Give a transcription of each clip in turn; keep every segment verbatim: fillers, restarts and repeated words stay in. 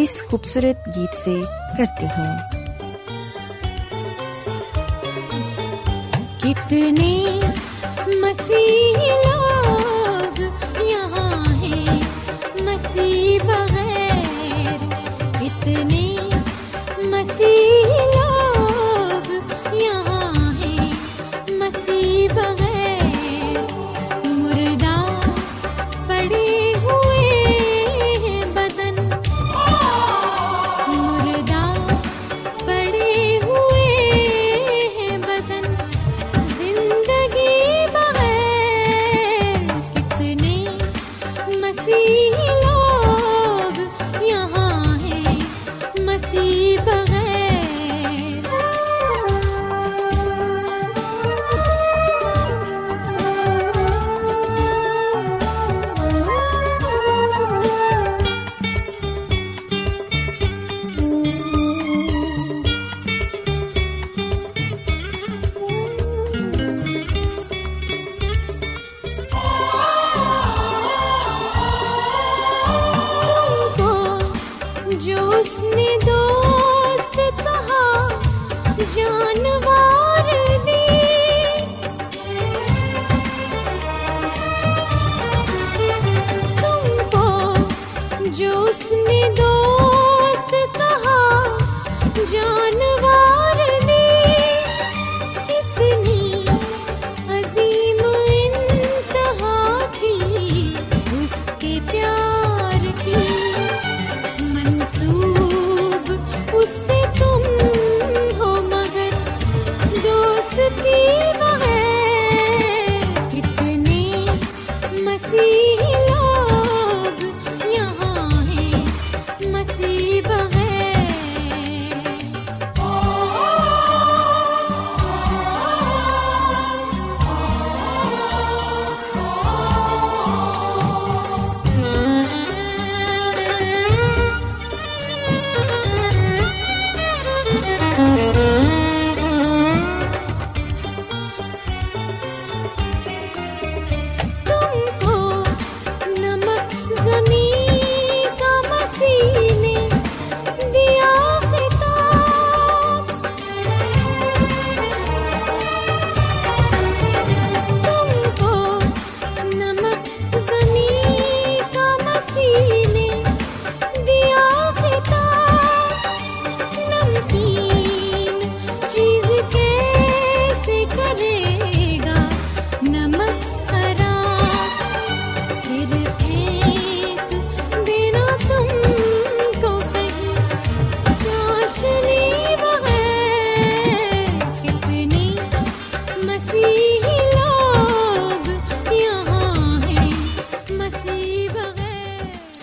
اس خوبصورت گیت سے کرتے ہیں۔ کتنے مسیح لوگ یہاں ہیں مسیح بغیر، کتنے مسیح لوگ یہاں ہیں مسیح بغیر۔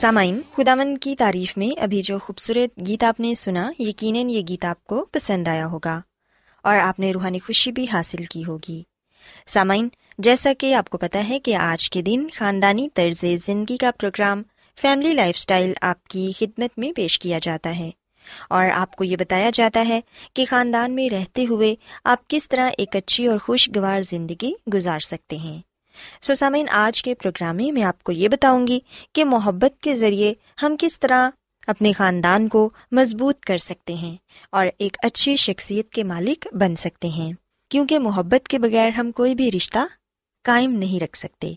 سامعین، خداوند کی تعریف میں ابھی جو خوبصورت گیت آپ نے سنا، یقیناً یہ گیت آپ کو پسند آیا ہوگا اور آپ نے روحانی خوشی بھی حاصل کی ہوگی۔ سامعین، جیسا کہ آپ کو پتہ ہے کہ آج کے دن خاندانی طرز زندگی کا پروگرام فیملی لائف سٹائل آپ کی خدمت میں پیش کیا جاتا ہے، اور آپ کو یہ بتایا جاتا ہے کہ خاندان میں رہتے ہوئے آپ کس طرح ایک اچھی اور خوشگوار زندگی گزار سکتے ہیں۔ سو سامعین، آج کے پروگرام میں میں آپ کو یہ بتاؤں گی کہ محبت کے ذریعے ہم کس طرح اپنے خاندان کو مضبوط کر سکتے ہیں اور ایک اچھی شخصیت کے مالک بن سکتے ہیں، کیونکہ محبت کے بغیر ہم کوئی بھی رشتہ قائم نہیں رکھ سکتے۔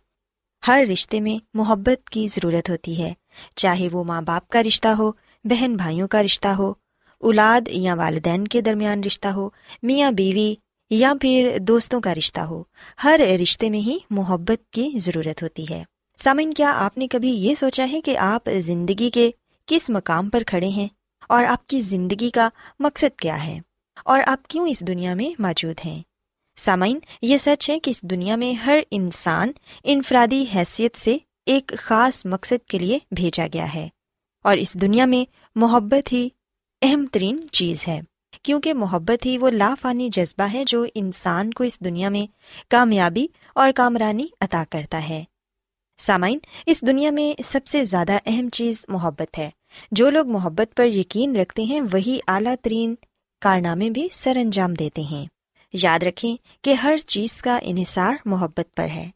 ہر رشتے میں محبت کی ضرورت ہوتی ہے، چاہے وہ ماں باپ کا رشتہ ہو، بہن بھائیوں کا رشتہ ہو، اولاد یا والدین کے درمیان رشتہ ہو، میاں بیوی یا پھر دوستوں کا رشتہ ہو، ہر رشتے میں ہی محبت کی ضرورت ہوتی ہے۔ سامعین، کیا آپ نے کبھی یہ سوچا ہے کہ آپ زندگی کے کس مقام پر کھڑے ہیں اور آپ کی زندگی کا مقصد کیا ہے اور آپ کیوں اس دنیا میں موجود ہیں؟ سامعین، یہ سچ ہے کہ اس دنیا میں ہر انسان انفرادی حیثیت سے ایک خاص مقصد کے لیے بھیجا گیا ہے، اور اس دنیا میں محبت ہی اہم ترین چیز ہے، کیونکہ محبت ہی وہ لافانی جذبہ ہے جو انسان کو اس دنیا میں کامیابی اور کامرانی عطا کرتا ہے۔ سامعین، اس دنیا میں سب سے زیادہ اہم چیز محبت ہے۔ جو لوگ محبت پر یقین رکھتے ہیں وہی اعلیٰ ترین کارنامے بھی سر انجام دیتے ہیں۔ یاد رکھیں کہ ہر چیز کا انحصار محبت پر ہے۔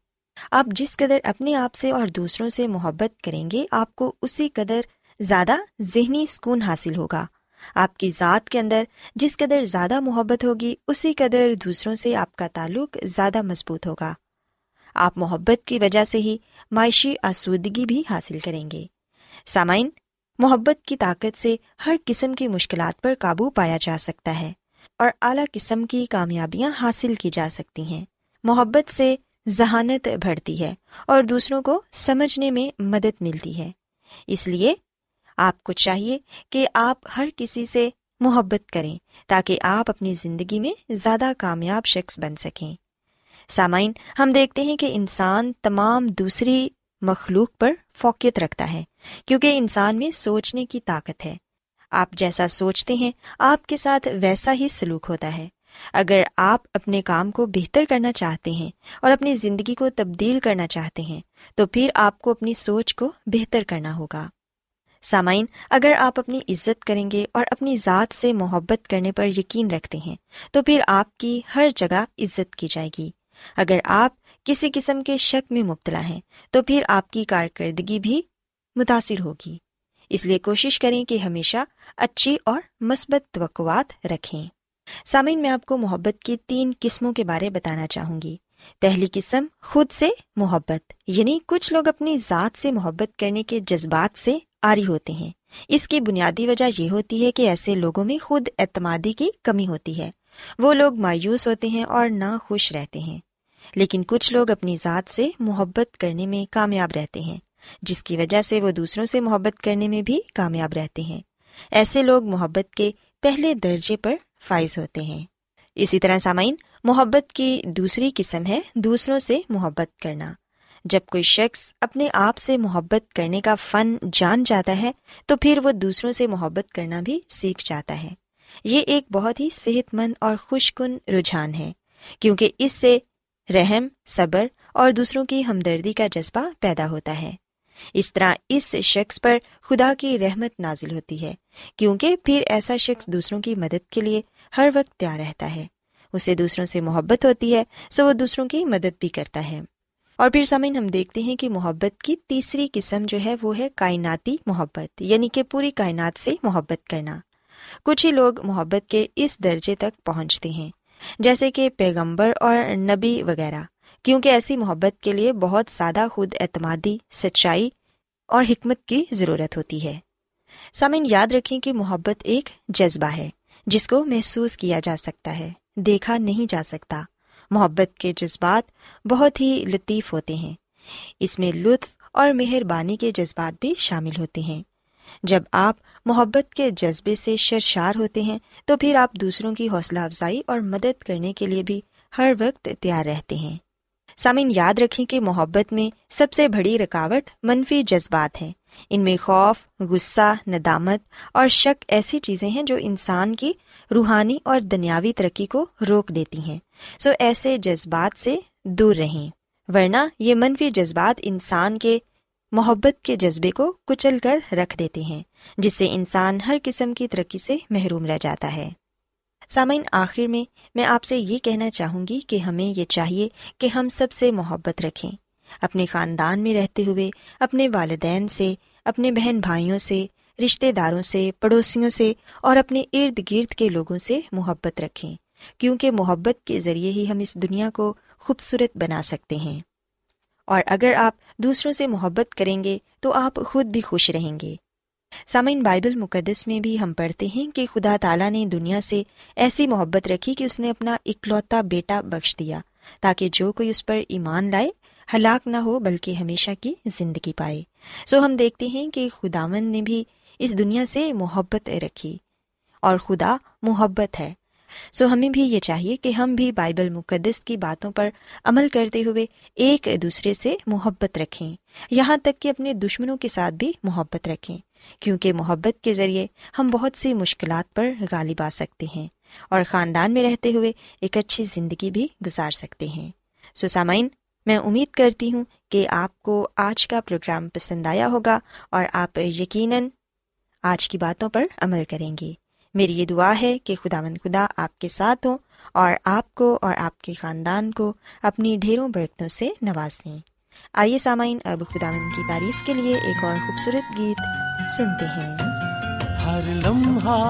آپ جس قدر اپنے آپ سے اور دوسروں سے محبت کریں گے، آپ کو اسی قدر زیادہ ذہنی سکون حاصل ہوگا۔ آپ کی ذات کے اندر جس قدر زیادہ محبت ہوگی، اسی قدر دوسروں سے آپ کا تعلق زیادہ مضبوط ہوگا۔ آپ محبت کی وجہ سے ہی معاشی آسودگی بھی حاصل کریں گے۔ سامعین، محبت کی طاقت سے ہر قسم کی مشکلات پر قابو پایا جا سکتا ہے اور اعلیٰ قسم کی کامیابیاں حاصل کی جا سکتی ہیں۔ محبت سے ذہانت بڑھتی ہے اور دوسروں کو سمجھنے میں مدد ملتی ہے۔ اس لیے آپ کو چاہیے کہ آپ ہر کسی سے محبت کریں تاکہ آپ اپنی زندگی میں زیادہ کامیاب شخص بن سکیں۔ سامعین، ہم دیکھتے ہیں کہ انسان تمام دوسری مخلوق پر فوقیت رکھتا ہے، کیونکہ انسان میں سوچنے کی طاقت ہے۔ آپ جیسا سوچتے ہیں، آپ کے ساتھ ویسا ہی سلوک ہوتا ہے۔ اگر آپ اپنے کام کو بہتر کرنا چاہتے ہیں اور اپنی زندگی کو تبدیل کرنا چاہتے ہیں تو پھر آپ کو اپنی سوچ کو بہتر کرنا ہوگا۔ سامعین، اگر آپ اپنی عزت کریں گے اور اپنی ذات سے محبت کرنے پر یقین رکھتے ہیں تو پھر آپ کی ہر جگہ عزت کی جائے گی۔ اگر آپ کسی قسم کے شک میں مبتلا ہیں تو پھر آپ کی کارکردگی بھی متاثر ہوگی۔ اس لیے کوشش کریں کہ ہمیشہ اچھی اور مثبت توقعات رکھیں۔ سامعین، میں آپ کو محبت کی تین قسموں کے بارے بتانا چاہوں گی۔ پہلی قسم خود سے محبت، یعنی کچھ لوگ اپنی ذات سے محبت کرنے کے جذبات سے عاری ہوتے ہیں۔ اس کی بنیادی وجہ یہ ہوتی ہے کہ ایسے لوگوں میں خود اعتمادی کی کمی ہوتی ہے، وہ لوگ مایوس ہوتے ہیں اور ناخوش رہتے ہیں۔ لیکن کچھ لوگ اپنی ذات سے محبت کرنے میں کامیاب رہتے ہیں، جس کی وجہ سے وہ دوسروں سے محبت کرنے میں بھی کامیاب رہتے ہیں۔ ایسے لوگ محبت کے پہلے درجے پر فائز ہوتے ہیں۔ اسی طرح سامعین، محبت کی دوسری قسم ہے دوسروں سے محبت کرنا۔ جب کوئی شخص اپنے آپ سے محبت کرنے کا فن جان جاتا ہے تو پھر وہ دوسروں سے محبت کرنا بھی سیکھ جاتا ہے۔ یہ ایک بہت ہی صحت مند اور خوش کن رجحان ہے، کیونکہ اس سے رحم، صبر اور دوسروں کی ہمدردی کا جذبہ پیدا ہوتا ہے۔ اس طرح اس شخص پر خدا کی رحمت نازل ہوتی ہے، کیونکہ پھر ایسا شخص دوسروں کی مدد کے لیے ہر وقت تیار رہتا ہے۔ اسے دوسروں سے محبت ہوتی ہے، سو وہ دوسروں کی مدد بھی کرتا ہے۔ اور پھر سامعین، ہم دیکھتے ہیں کہ محبت کی تیسری قسم جو ہے وہ ہے کائناتی محبت، یعنی کہ پوری کائنات سے محبت کرنا۔ کچھ ہی لوگ محبت کے اس درجے تک پہنچتے ہیں جیسے کہ پیغمبر اور نبی وغیرہ، کیونکہ ایسی محبت کے لیے بہت زیادہ خود اعتمادی، سچائی اور حکمت کی ضرورت ہوتی ہے۔ سامعین، یاد رکھیں کہ محبت ایک جذبہ ہے جس کو محسوس کیا جا سکتا ہے، دیکھا نہیں جا سکتا۔ محبت کے جذبات بہت ہی لطیف ہوتے ہیں، اس میں لطف اور مہربانی کے جذبات بھی شامل ہوتے ہیں۔ جب آپ محبت کے جذبے سے سرشار ہوتے ہیں تو پھر آپ دوسروں کی حوصلہ افزائی اور مدد کرنے کے لیے بھی ہر وقت تیار رہتے ہیں۔ سامعین، یاد رکھیں کہ محبت میں سب سے بڑی رکاوٹ منفی جذبات ہیں۔ ان میں خوف، غصہ، ندامت اور شک ایسی چیزیں ہیں جو انسان کی روحانی اور دنیاوی ترقی کو روک دیتی ہیں۔ سو ایسے جذبات سے دور رہیں، ورنہ یہ منفی جذبات انسان کے محبت کے جذبے کو کچل کر رکھ دیتے ہیں، جس سے انسان ہر قسم کی ترقی سے محروم رہ جاتا ہے۔ سامعین، آخر میں میں آپ سے یہ کہنا چاہوں گی کہ ہمیں یہ چاہیے کہ ہم سب سے محبت رکھیں، اپنے خاندان میں رہتے ہوئے، اپنے والدین سے، اپنے بہن بھائیوں سے، رشتہ داروں سے، پڑوسیوں سے اور اپنے ارد گرد کے لوگوں سے محبت رکھیں، کیونکہ محبت کے ذریعے ہی ہم اس دنیا کو خوبصورت بنا سکتے ہیں۔ اور اگر آپ دوسروں سے محبت کریں گے تو آپ خود بھی خوش رہیں گے۔ سامعین، بائبل مقدس میں بھی ہم پڑھتے ہیں کہ خدا تعالیٰ نے دنیا سے ایسی محبت رکھی کہ اس نے اپنا اکلوتا بیٹا بخش دیا، تاکہ جو کوئی اس پر ایمان لائے ہلاک نہ ہو بلکہ ہمیشہ کی زندگی پائے۔ سو ہم دیکھتے ہیں کہ خداوند نے بھی اس دنیا سے محبت رکھی، اور خدا محبت ہے۔ سو ہمیں بھی یہ چاہیے کہ ہم بھی بائبل مقدس کی باتوں پر عمل کرتے ہوئے ایک دوسرے سے محبت رکھیں، یہاں تک کہ اپنے دشمنوں کے ساتھ بھی محبت رکھیں، کیونکہ محبت کے ذریعے ہم بہت سی مشکلات پر غالب آ سکتے ہیں اور خاندان میں رہتے ہوئے ایک اچھی زندگی بھی گزار سکتے ہیں۔ سو سامعین، میں امید کرتی ہوں کہ آپ کو آج کا پروگرام پسند آیا ہوگا اور آپ یقیناً آج کی باتوں پر عمل کریں گے۔ میری یہ دعا ہے کہ خداوند خدا آپ کے ساتھ ہوں اور آپ کو اور آپ کے خاندان کو اپنی ڈھیروں برکتوں سے نواز لیں۔ آئیے سامعین، اب خداوند کی تعریف کے لیے ایک اور خوبصورت گیت سنتے ہیں۔ ہر لمحہ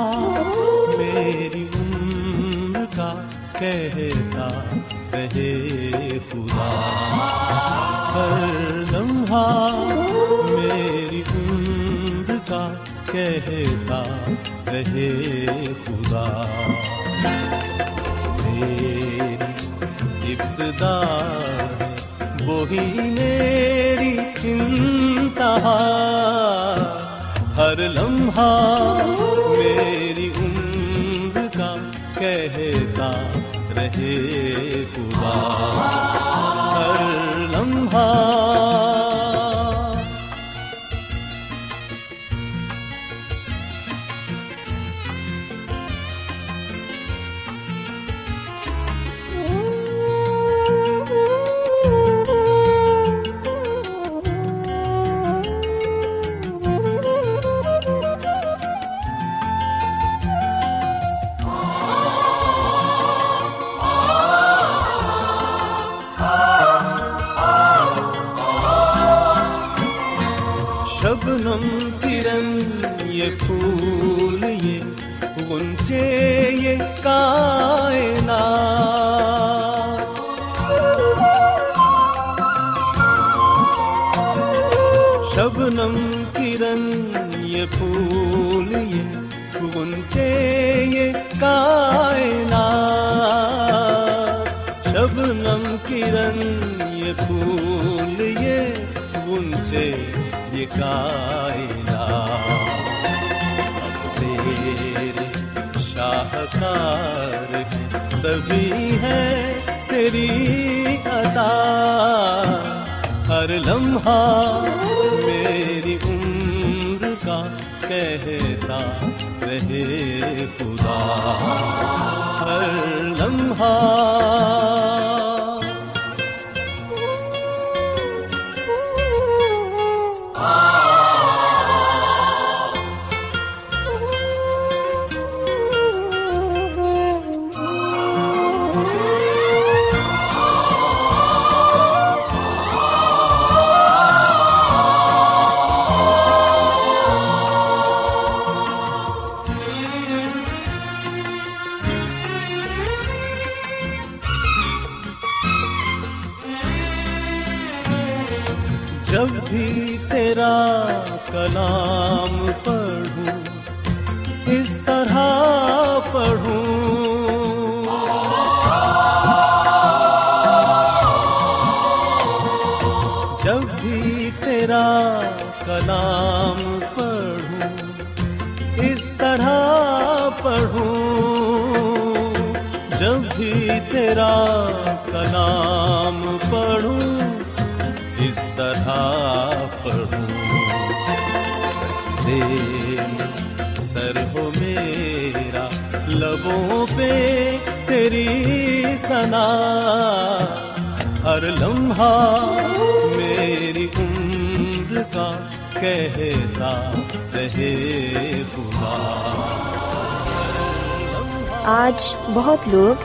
میری عمر کا کہتا رہے خدا، ہر لمحہ میری عمر کا کہتا رہے خدا، میری ابتدا وہی میری انتہا، ہر لمحہ میری عمر کا کہتا رہے خدا، ہر لمحہ شبنم ترن یہ پھول یہ غنچے یہ کائنات، شبنم ترن یہ پھول یہ غنچے یہ کائنات، شبنم ترن یہ پھول یہ غنچے یہ کائنات، تیرے شاہکار سبھی ہے تیری عطا، ہر لمحہ میری عمر کا کہتا رہے خدا، ہر لمحہ کلام پڑھوں اس طرح پڑھوں، جب بھی تیرا کلام پڑھوں اس طرح پڑھوں، جب بھی تیرا کلام پڑھوں اس طرح پڑھوں، سر ہو میرا لبوں پہ تیری ثنا، ہر لمحہ میری عمر کا کہتا رہے پکار. آج بہت لوگ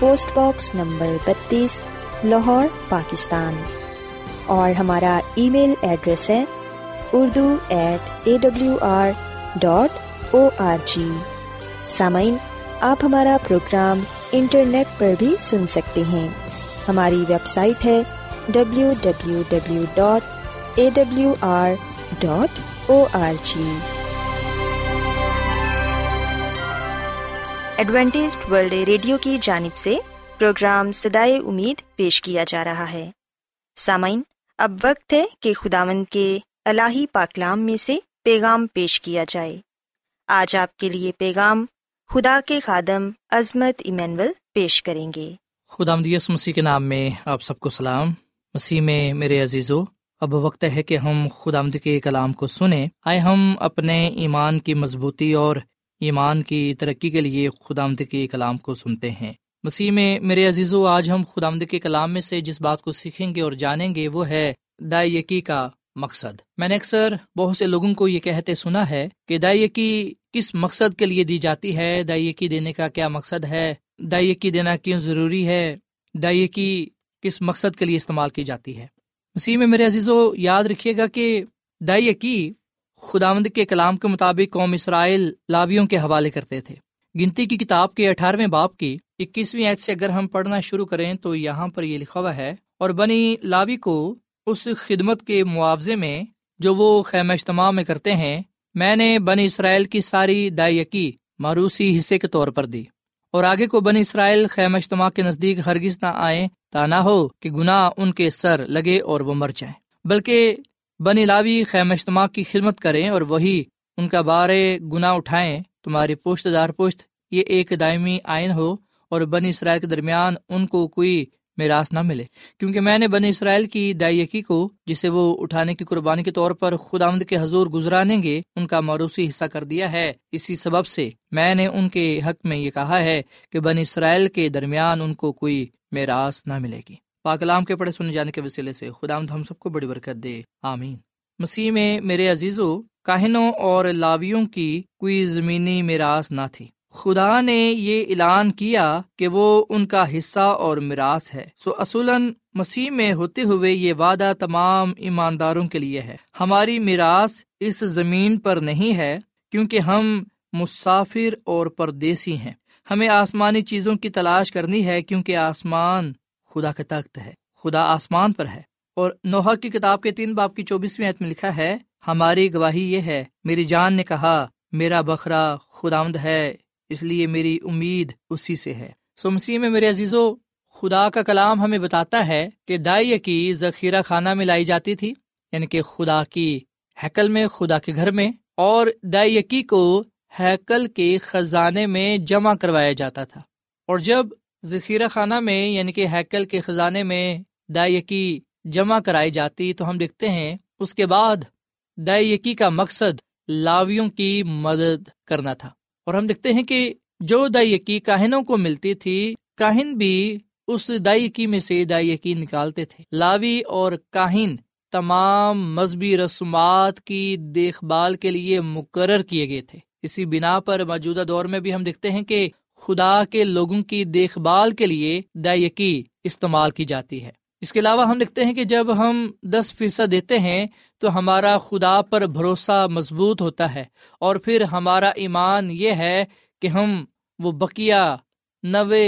پوسٹ باکس نمبر بتیس، لاہور، پاکستان. اور ہمارا ای میل ایڈریس ہے Urdu at A W R dot O R G. سامعین، آپ ہمارا پروگرام انٹرنیٹ پر بھی سن سکتے ہیں. ہماری ویب سائٹ ہے W W W dot A W R dot O R G. Adventist World Radio کی جانب سے پروگرام صدائے امید پیش کیا جا رہا ہے. سامعین، اب وقت ہے کہ خداوند کے الہی پاکلام میں سے پیغام پیش کیا جائے. آج آپ کے لیے پیغام خدا کے خادم عظمت ایمینول پیش کریں گے. خداوند یسوع مسیح کے نام میں آپ سب کو سلام. مسیح میں میرے عزیزو، اب وقت ہے کہ ہم خداوند کے کلام کو سنیں. آئے ہم اپنے ایمان کی مضبوطی اور ایمان کی ترقی کے لیے خداوند کے کلام کو سنتے ہیں. مسیح میں میرے عزیزو، آج ہم خداوند کے کلام میں سے جس بات کو سیکھیں گے اور جانیں گے وہ ہے دائے یکی کا مقصد. میں نے اکثر بہت سے لوگوں کو یہ کہتے سنا ہے کہ دائے یکی کس مقصد کے لیے دی جاتی ہے، دائے یکی دینے کا کیا مقصد ہے، دائے یکی دینا کیوں ضروری ہے، دائے یکی کس مقصد کے لیے استعمال کی جاتی ہے. مسیح میں میرے عزیزو، یاد رکھیے گا کہ دائے یکی خداوند کے کلام کے مطابق قوم اسرائیل لاویوں کے حوالے کرتے تھے. گنتی کی کتاب کے اٹھارہویں باب کی اکیسویں آیت سے اگر ہم پڑھنا شروع کریں تو یہاں پر یہ لکھا ہوا ہے، اور بنی لاوی کو اس خدمت کے معاوضے میں جو وہ خیمہ اجتماع میں کرتے ہیں، میں نے بنی اسرائیل کی ساری دائے یکی موروثی حصے کے طور پر دی. اور آگے کو بنی اسرائیل خیمہ اجتماع کے نزدیک ہرگز نہ آئیں تا نہ ہو کہ گناہ ان کے سر لگے اور وہ مر جائیں، بلکہ بنی لاوی خیمہ اجتماع کی خدمت کریں اور وہی ان کا بار گناہ اٹھائیں. تمہاری پشت دار پشت یہ ایک دائمی آئین ہو، اور بنی اسرائیل کے درمیان ان کو کوئی میراث نہ ملے، کیونکہ میں نے بنی اسرائیل کی دائے یکی کو جسے وہ اٹھانے کی قربانی کے طور پر خداوند کے حضور گزرانیں گے ان کا موروثی حصہ کر دیا ہے. اسی سبب سے میں نے ان کے حق میں یہ کہا ہے کہ بنی اسرائیل کے درمیان ان کو کوئی میراث نہ ملے گی. پاک کلام کے پڑھے سنے جانے کے وسیلے سے خداوند ہم سب کو بڑی برکت دے، آمین. مسیح میں میرے عزیزو، کاہنوں اور لاویوں کی کوئی زمینی میراث نہ تھی. خدا نے یہ اعلان کیا کہ وہ ان کا حصہ اور میراث ہے. سو اصولاً مسیح میں ہوتے ہوئے یہ وعدہ تمام ایمانداروں کے لیے ہے. ہماری میراث اس زمین پر نہیں ہے، کیونکہ ہم مسافر اور پردیسی ہیں. ہمیں آسمانی چیزوں کی تلاش کرنی ہے، کیونکہ آسمان خدا کا تخت ہے، خدا آسمان پر ہے. اور نوحہ کی کتاب کے تین باب کی چوبیسویں آیت میں لکھا ہے، ہماری گواہی یہ ہے، میری جان نے کہا میرا بخرا خداوند ہے، اس لیے میری امید اسی سے ہے. سو مسیح میں میرے عزیزو، خدا کا کلام ہمیں بتاتا ہے کہ دائے یکی ذخیرہ خانہ میں لائی جاتی تھی، یعنی کہ خدا کی ہیکل میں، خدا کے گھر میں. اور دائے یکی کو ہیکل کے خزانے میں جمع کروایا جاتا تھا. اور جب ذخیرہ خانہ میں یعنی کہ ہیکل کے خزانے میں دائے یکی جمع کرائی جاتی تو ہم دیکھتے ہیں اس کے بعد دائے یکی کا مقصد لاویوں کی مدد کرنا تھا. اور ہم دیکھتے ہیں کہ جو دائے یکی کاہنوں کو ملتی تھی، کاہن بھی اس دائے یکی میں سے دائے یکی نکالتے تھے. لاوی اور کاہن تمام مذہبی رسومات کی دیکھ بھال کے لیے مقرر کیے گئے تھے. اسی بنا پر موجودہ دور میں بھی ہم دیکھتے ہیں کہ خدا کے لوگوں کی دیکھ بھال کے لیے دائے یکی استعمال کی جاتی ہے. اس کے علاوہ ہم دیکھتے ہیں کہ جب ہم دس فیصد دیتے ہیں تو ہمارا خدا پر بھروسہ مضبوط ہوتا ہے، اور پھر ہمارا ایمان یہ ہے کہ ہم وہ بقیہ نوے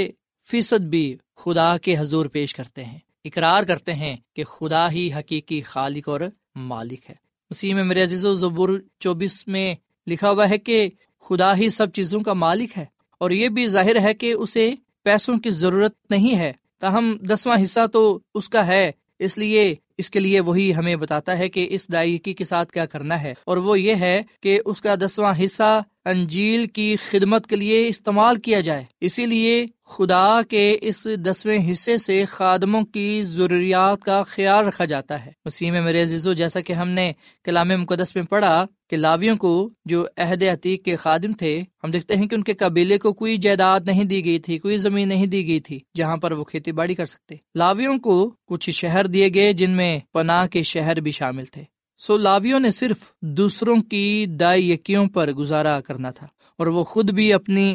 فیصد بھی خدا کے حضور پیش کرتے ہیں، اقرار کرتے ہیں کہ خدا ہی حقیقی خالق اور مالک ہے. مسیح میں میرے عزیزو، زبور چوبیس میں لکھا ہوا ہے کہ خدا ہی سب چیزوں کا مالک ہے، اور یہ بھی ظاہر ہے کہ اسے پیسوں کی ضرورت نہیں ہے. تاہم دسواں حصہ تو اس کا ہے، اس لیے اس کے لیے وہی ہمیں بتاتا ہے کہ اس دائیکی کے ساتھ کیا کرنا ہے، اور وہ یہ ہے کہ اس کا دسواں حصہ انجیل کی خدمت کے لیے استعمال کیا جائے۔ اسی لیے خدا کے اس دسویں حصے سے خادموں کی ضروریات کا خیال رکھا جاتا ہے۔ مسیح میں میرے عزیزو، جیسا کہ ہم نے کلام مقدس میں پڑھا کہ لاویوں کو جو عہد عتیق کے خادم تھے، ہم دیکھتے ہیں کہ ان کے قبیلے کو کوئی جائیداد نہیں دی گئی تھی، کوئی زمین نہیں دی گئی تھی جہاں پر وہ کھیتی باڑی کر سکتے۔ لاویوں کو کچھ شہر دیے گئے جن میں پناہ کے شہر بھی شامل تھے۔ سو لاویوں نے صرف دوسروں کی دائیکیوں پر گزارا کرنا تھا، اور وہ خود بھی اپنی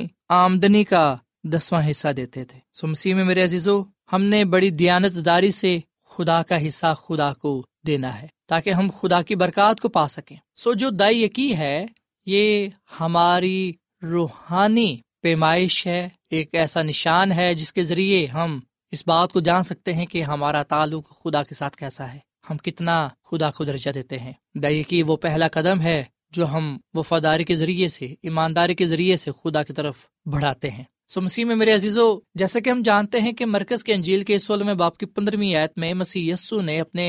آمدنی کا دسواں حصہ دیتے تھے۔ سو مسیح میں میرے عزیزو، ہم نے بڑی دیانت داری سے خدا کا حصہ خدا کو دینا ہے تاکہ ہم خدا کی برکات کو پا سکیں۔ سو جو دائیکی ہے، یہ ہماری روحانی پیمائش ہے، ایک ایسا نشان ہے جس کے ذریعے ہم اس بات کو جان سکتے ہیں کہ ہمارا تعلق خدا کے ساتھ کیسا ہے، ہم کتنا خدا کو درجہ دیتے ہیں۔ دائیکی وہ پہلا قدم ہے جو ہم وفاداری کے ذریعے سے، ایمانداری کے ذریعے سے خدا کی طرف بڑھاتے ہیں۔ سو مسیح میں میرے عزیزو، جیسا کہ ہم جانتے ہیں کہ مرکز کے انجیل کے سولہویں باب کی پندرہویں آیت میں مسیح یسو نے اپنے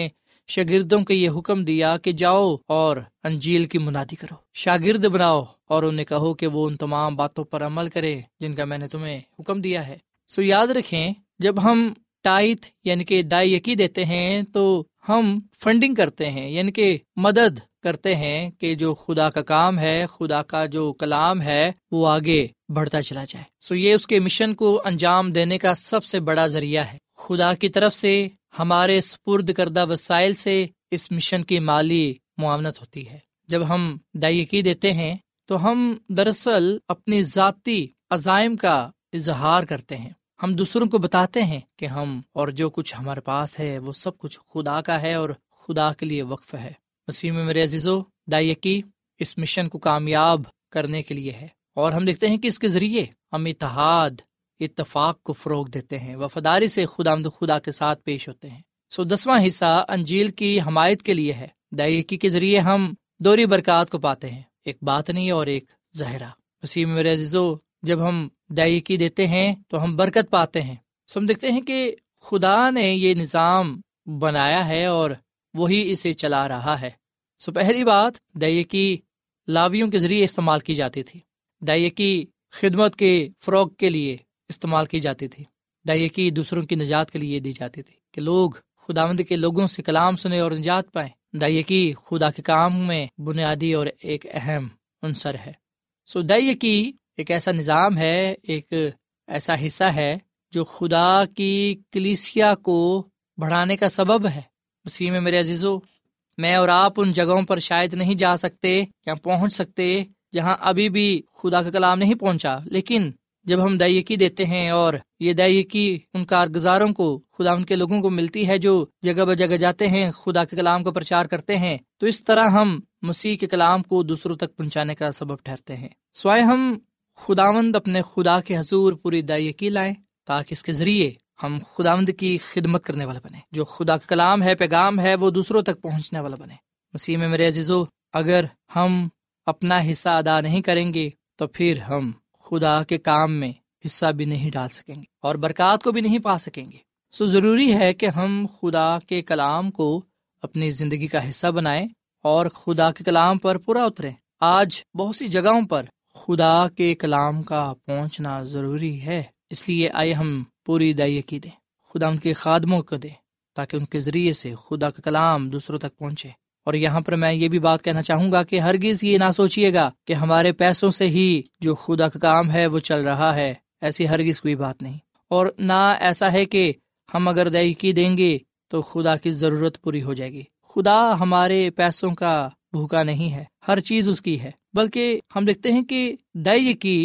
شاگردوں کو یہ حکم دیا کہ جاؤ اور انجیل کی منادی کرو، شاگرد بناؤ اور انہیں کہو کہ وہ ان تمام باتوں پر عمل کریں جن کا میں نے تمہیں حکم دیا ہے۔ سو یاد رکھیں، جب ہم تائت یعنی کہ دائیکی دیتے ہیں تو ہم فنڈنگ کرتے ہیں، یعنی کہ مدد کرتے ہیں کہ جو خدا کا کام ہے، خدا کا جو کلام ہے، وہ آگے بڑھتا چلا جائے۔ سو یہ اس کے مشن کو انجام دینے کا سب سے بڑا ذریعہ ہے۔ خدا کی طرف سے ہمارے سپرد کردہ وسائل سے اس مشن کی مالی معاونت ہوتی ہے۔ جب ہم دائیکی دیتے ہیں تو ہم دراصل اپنی ذاتی عزائم کا اظہار کرتے ہیں، ہم دوسروں کو بتاتے ہیں کہ ہم اور جو کچھ ہمارے پاس ہے وہ سب کچھ خدا کا ہے اور خدا کے لیے وقف ہے۔ مسیح میں میرے عزیزو، دائیکی اس مشن کو کامیاب کرنے کے لیے ہے، اور ہم دیکھتے ہیں کہ اس کے ذریعے ہم اتحاد، اتفاق کو فروغ دیتے ہیں، وفاداری سے خداوند خدا کے ساتھ پیش ہوتے ہیں۔ سو دسواں حصہ انجیل کی حمایت کے لیے ہے۔ دائیکی کے ذریعے ہم دوہری برکات کو پاتے ہیں، ایک باطنی اور ایک ظاہرہ۔ مسیح میں میرے عزیزو، جب ہم دائیکی دیتے ہیں تو ہم برکت پاتے ہیں۔ سو ہم دیکھتے ہیں کہ خدا نے یہ نظام بنایا ہے اور وہی اسے چلا رہا ہے۔ سو پہلی بات، دائیکی لاویوں کے ذریعے استعمال کی جاتی تھی، دائیکی خدمت کے فروغ کے لیے استعمال کی جاتی تھی، دائیکی دوسروں کی نجات کے لیے دی جاتی تھی کہ لوگ خداوند کے لوگوں سے کلام سنیں اور نجات پائیں۔ دائیکی خدا کے کام میں بنیادی اور ایک اہم عنصر ہے۔ سو دائیکی ایک ایسا نظام ہے، ایک ایسا حصہ ہے جو خدا کی کلیسیا کو بڑھانے کا سبب ہے۔ مسیح میں میرے عزیزو، میں اور آپ ان جگہوں پر شاید نہیں جا سکتے یا پہنچ سکتے جہاں ابھی بھی خدا کا کلام نہیں پہنچا، لیکن جب ہم دائیکی دیتے ہیں اور یہ دائیکی ان کارگزاروں کو، خدا ان کے لوگوں کو ملتی ہے جو جگہ بہ جگہ جاتے ہیں، خدا کے کلام کا پرچار کرتے ہیں، تو اس طرح ہم مسیح کے کلام کو دوسروں تک پہنچانے کا سبب ٹھہرتے ہیں۔ سوائے ہم خداوند اپنے خدا کے حضور پوری دائیکی لائیں تاکہ اس کے ذریعے ہم خداوند کی خدمت کرنے والا بنیں، جو خدا کا کلام ہے، پیغام ہے، وہ دوسروں تک پہنچنے والا بنیں۔ مسیح میں میرے عزیزو، اگر ہم اپنا حصہ ادا نہیں کریں گے تو پھر ہم خدا کے کام میں حصہ بھی نہیں ڈال سکیں گے اور برکات کو بھی نہیں پا سکیں گے۔ سو ضروری ہے کہ ہم خدا کے کلام کو اپنی زندگی کا حصہ بنائیں اور خدا کے کلام پر پورا اتریں۔ آج بہت سی جگہوں پر خدا کے کلام کا پہنچنا ضروری ہے، اس لیے آئے ہم پوری دائیکی دیں، خدا ان کے خادموں کو دیں تاکہ ان کے ذریعے سے خدا کا کلام دوسروں تک پہنچے۔ اور یہاں پر میں یہ بھی بات کہنا چاہوں گا کہ ہرگز یہ نہ سوچیے گا کہ ہمارے پیسوں سے ہی جو خدا کا کام ہے وہ چل رہا ہے، ایسی ہرگز کوئی بات نہیں، اور نہ ایسا ہے کہ ہم اگر دائیکی دیں گے تو خدا کی ضرورت پوری ہو جائے گی۔ خدا ہمارے پیسوں کا بھوکا نہیں ہے، ہر چیز اس کی ہے، بلکہ ہم دیکھتے ہیں کہ دائیکی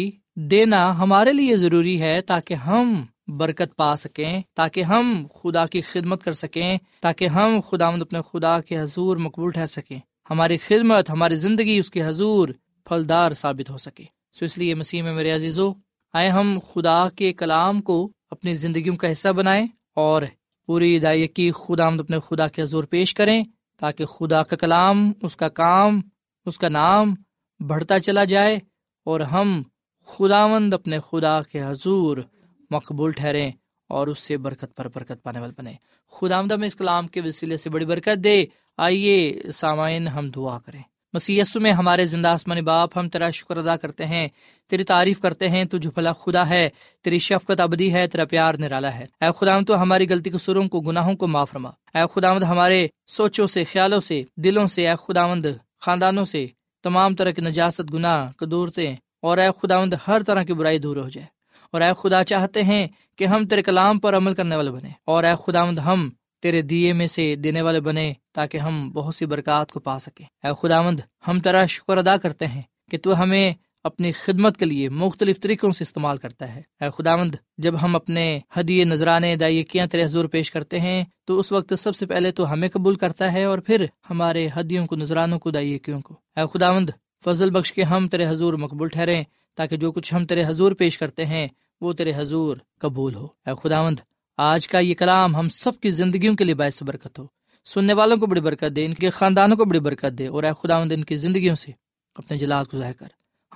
دینا ہمارے لیے ضروری ہے تاکہ ہم برکت پا سکیں، تاکہ ہم خدا کی خدمت کر سکیں، تاکہ ہم خداوند اپنے خدا کے حضور مقبول ٹھہر سکیں، ہماری خدمت، ہماری زندگی اس کے حضور پھلدار ثابت ہو سکے۔ سو اس لیے مسیح میں میرے عزیزو، آئے ہم خدا کے کلام کو اپنی زندگیوں کا حصہ بنائیں اور پوری دائیکی خداوند اپنے خدا کے حضور پیش کریں تاکہ خدا کا کلام، اس کا کام، اس کا نام بڑھتا چلا جائے اور ہم خداوند اپنے خدا کے حضور مقبول ٹھہریں اور اس سے برکت پر برکت پانے والے بنے. خداوند ہمیں اس کلام کے وسیلے سے بڑی برکت دے. آئیے سامعین ہم دعا کریں. مسیح یسوع میں ہمارے زندہ آسمانی باپ، ہم تیرا شکر ادا کرتے ہیں، تیری تعریف کرتے ہیں. تو جو بھلا خدا ہے، تیری شفقت ابدی ہے، تیرا پیار نرالا ہے. اے خداوند تو ہماری غلطی قصوروں کو، گناہوں کو معاف فرما. اے خداوند ہمارے سوچوں سے، خیالوں سے، دلوں سے، اے خداوند خاندانوں سے تمام طرح کی نجاست، گناہ، قدورتیں اور اے خداوند ہر طرح کی برائی دور ہو جائے. اور اے خدا چاہتے ہیں کہ ہم تیرے کلام پر عمل کرنے والے بنے، اور اے خداوند ہم تیرے دیے میں سے دینے والے بنے تاکہ ہم بہت سی برکات کو پا سکیں. اے خداوند ہم تیرا شکر ادا کرتے ہیں کہ تو ہمیں اپنی خدمت کے لیے مختلف طریقوں سے استعمال کرتا ہے. اے خداوند جب ہم اپنے ہدیے، نذرانے، دائیکیاں تیرے حضور پیش کرتے ہیں تو اس وقت سب سے پہلے تو ہمیں قبول کرتا ہے اور پھر ہمارے ہدیوں کو، نذرانوں کو، دائیکیوں کو. اے خداوند فضل بخش کے ہم تیرے حضور مقبول ٹھہریں تاکہ جو کچھ ہم تیرے حضور پیش کرتے ہیں وہ تیرے حضور قبول ہو. اے خداوند آج کا یہ کلام ہم سب کی زندگیوں کے لیے باعث برکت ہو. سننے والوں کو بڑی برکت دے، ان کے خاندانوں کو بڑی برکت دے، اور اے خداوند ان کی زندگیوں سے اپنے جلال کو ظاہر کر.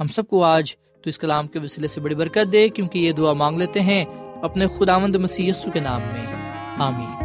ہم سب کو آج تو اس کلام کے وسیلے سے بڑی برکت دے، کیونکہ یہ دعا مانگ لیتے ہیں اپنے خداوند مسیح یسوع کے نام میں، آمین.